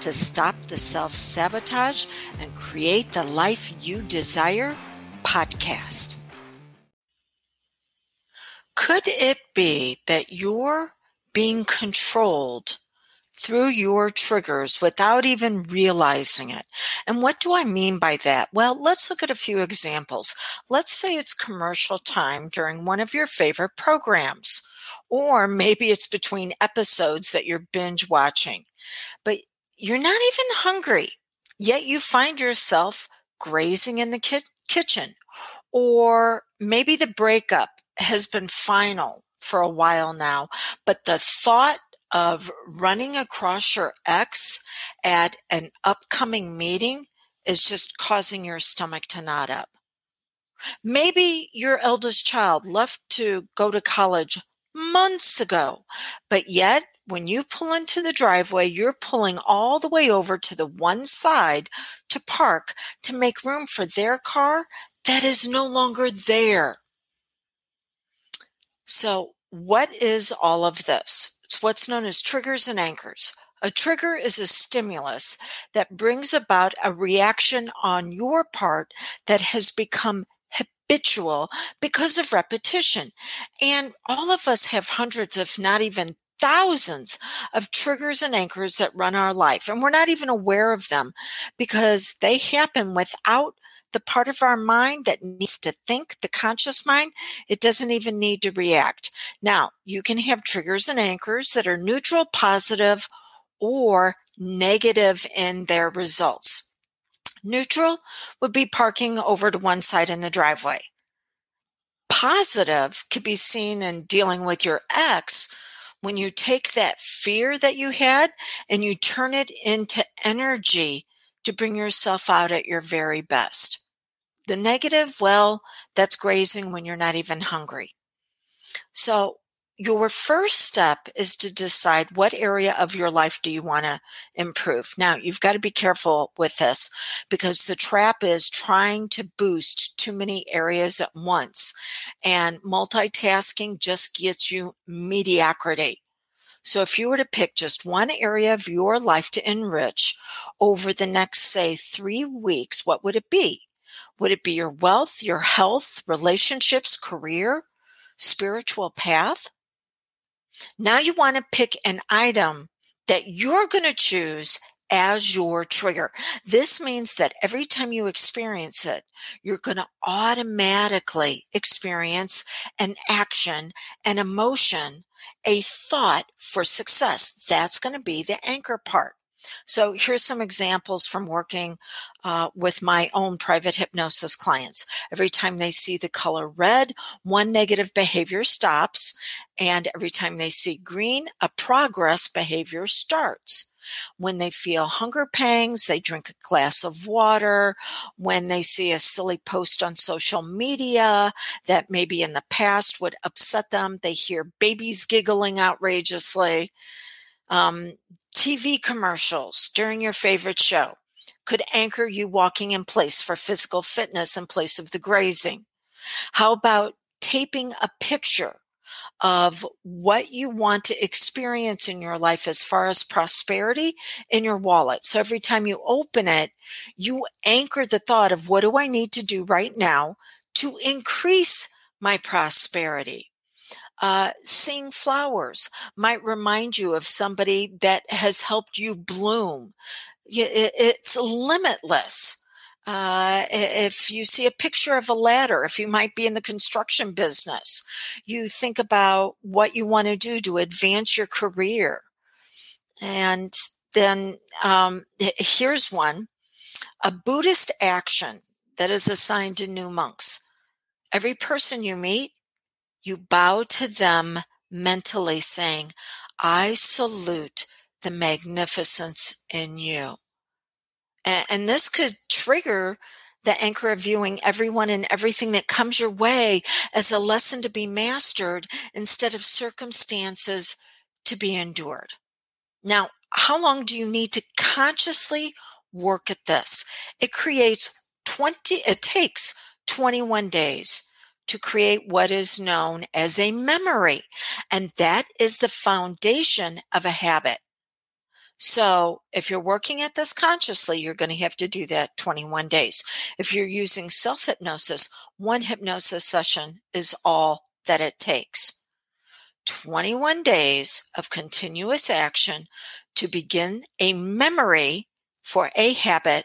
to Stop the Self-Sabotage and Create the Life You Desire podcast. Could it be that you're being controlled through your triggers without even realizing it? And what do I mean by that? Well, let's look at a few examples. Let's say it's commercial time during one of your favorite programs, or maybe it's between episodes that you're binge watching, but you're not even hungry, yet you find yourself grazing in the kitchen, or maybe the breakup has been final for a while now, but the thought of running across your ex at an upcoming meeting is just causing your stomach to knot up. Maybe your eldest child left to go to college months ago, but yet when you pull into the driveway, you're pulling all the way over to the one side to park to make room for their car that is no longer there. So what is all of this? It's what's known as triggers and anchors. A trigger is a stimulus that brings about a reaction on your part that has become habitual because of repetition. And all of us have hundreds, if not even thousands, of triggers and anchors that run our life. And we're not even aware of them because they happen without the part of our mind that needs to think, the conscious mind. It doesn't even need to react. Now, you can have triggers and anchors that are neutral, positive, or negative in their results. Neutral would be parking over to one side in the driveway. Positive could be seen in dealing with your ex when you take that fear that you had and you turn it into energy to bring yourself out at your very best. The negative, well, that's grazing when you're not even hungry. So your first step is to decide what area of your life do you want to improve. Now, you've got to be careful with this because the trap is trying to boost too many areas at once, and multitasking just gets you mediocrity. So if you were to pick just one area of your life to enrich over the next, say, 3 weeks, what would it be? Would it be your wealth, your health, relationships, career, spiritual path? Now you want to pick an item that you're going to choose as your trigger. This means that every time you experience it, you're going to automatically experience an action, an emotion, a thought for success. That's going to be the anchor part. So here's some examples from working with my own private hypnosis clients. Every time they see the color red, one negative behavior stops. And every time they see green, a progress behavior starts. When they feel hunger pangs, they drink a glass of water. When they see a silly post on social media that maybe in the past would upset them, they hear babies giggling outrageously. TV commercials during your favorite show could anchor you walking in place for physical fitness in place of the grazing. How about taping a picture of what you want to experience in your life as far as prosperity in your wallet? So every time you open it, you anchor the thought of what do I need to do right now to increase my prosperity? Seeing flowers might remind you of somebody that has helped you bloom. It's limitless. If you see a picture of a ladder, if you might be in the construction business, you think about what you want to do to advance your career. And then here's one, a Buddhist action that is assigned to new monks. Every person you meet, you bow to them mentally saying, I salute the magnificence in you. And this could trigger the anchor of viewing everyone and everything that comes your way as a lesson to be mastered instead of circumstances to be endured. Now, how long do you need to consciously work at this? It takes 21 days to create what is known as a memory, and that is the foundation of a habit. So if you're working at this consciously, you're going to have to do that 21 days. If you're using self-hypnosis, one hypnosis session is all that it takes. 21 days of continuous action to begin a memory for a habit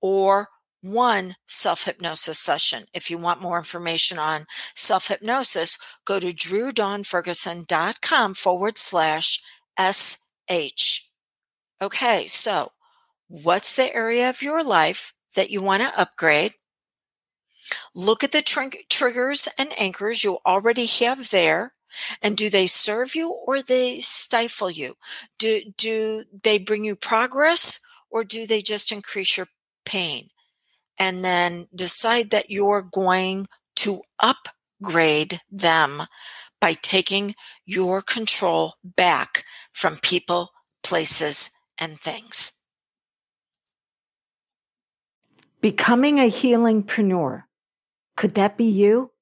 or one self-hypnosis session. If you want more information on self-hypnosis, go to DrewDawnFerguson.com/SH. Okay, so what's the area of your life that you want to upgrade? Look at the triggers and anchors you already have there, and do they serve you or they stifle you? Do they bring you progress or do they just increase your pain? And then decide that you're going to upgrade them by taking your control back from people, places, and things. Becoming a healingpreneur. Could that be you?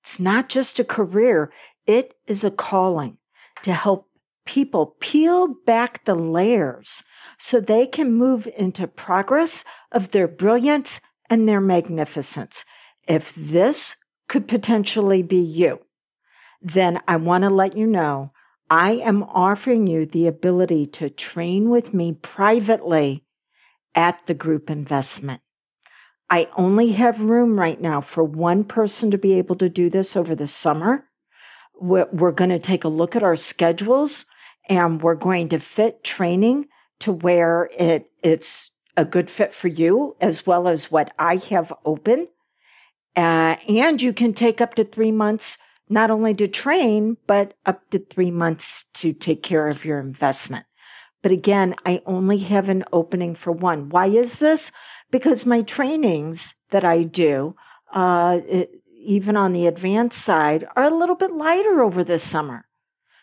It's not just a career. It is a calling to help people peel back the layers so they can move into progress of their brilliance and their magnificence. If this could potentially be you, then I want to let you know I am offering you the ability to train with me privately at the group investment. I only have room right now for one person to be able to do this over the summer. We're going to take a look at our schedules and we're going to fit training to where it's a good fit for you as well as what I have open. And you can take up to 3 months not only to train, but up to 3 months to take care of your investment. But again, I only have an opening for one. Why is this? Because my trainings that I do, even on the advanced side, are a little bit lighter over the summer.